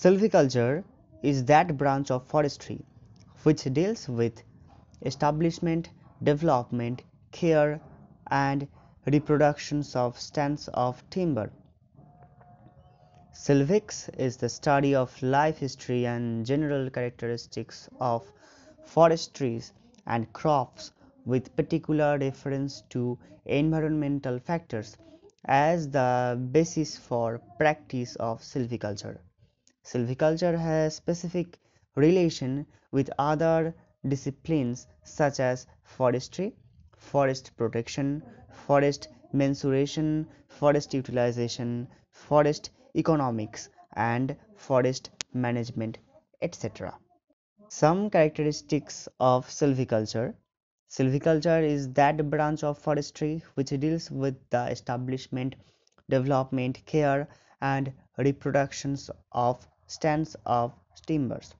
Silviculture is that branch of forestry which deals with establishment, development, care and reproductions of stands of timber. Silvics is the study of life history and general characteristics of forest trees and crops with particular reference to environmental factors as the basis for practice of silviculture. Silviculture has specific relation with other disciplines such as forestry, forest protection, forest mensuration, forest utilization, forest economics and forest management, etc. Some characteristics of silviculture. Silviculture is that branch of forestry which deals with the establishment, development, care and reproductions of stands of timbers.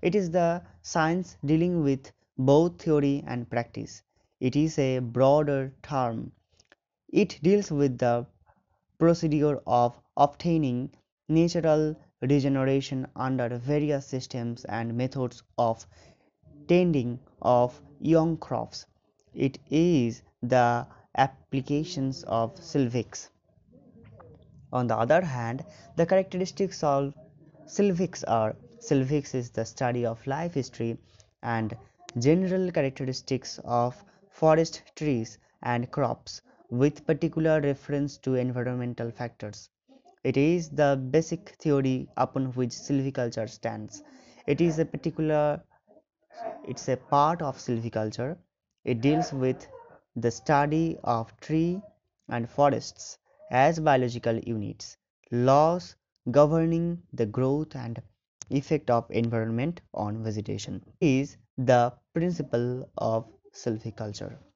It is the science dealing with both theory and practice. It is a broader term. It deals with the procedure of obtaining natural regeneration under various systems and methods of tending of young crops. It is the applications of silvics. On the other hand, the characteristics of silvics are: silvics is the study of life history and general characteristics of forest trees and crops with particular reference to environmental factors. It is the basic theory upon which silviculture stands. It's a part of silviculture. It deals with the study of tree and forests as biological units, laws governing the growth and effect of environment on vegetation. It is the principle of silviculture.